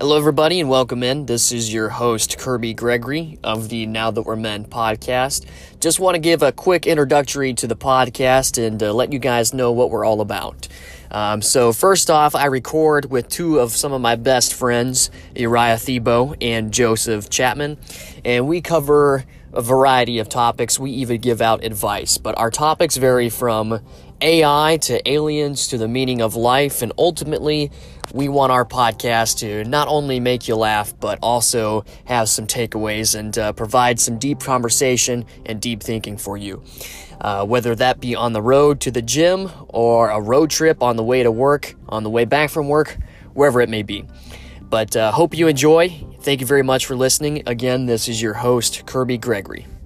Hello, everybody, and welcome in. This is your host, Kirby Gregory of the Now That We're Men podcast. Just want to give a quick introductory to the podcast and let you guys know what we're all about. So first off, I record with some of my best friends, Uriah Thibault and Joseph Chapman, and we cover a variety of topics. We even give out advice, but our topics vary from AI to aliens to the meaning of life, and ultimately we want our podcast to not only make you laugh but also have some takeaways and provide some deep conversation and deep thinking for you, whether that be on the road to the gym or a road trip on the way to work, on the way back from work, wherever it may be. But hope you enjoy. Thank you very much for listening. Again, this is your host, Kirby Gregory.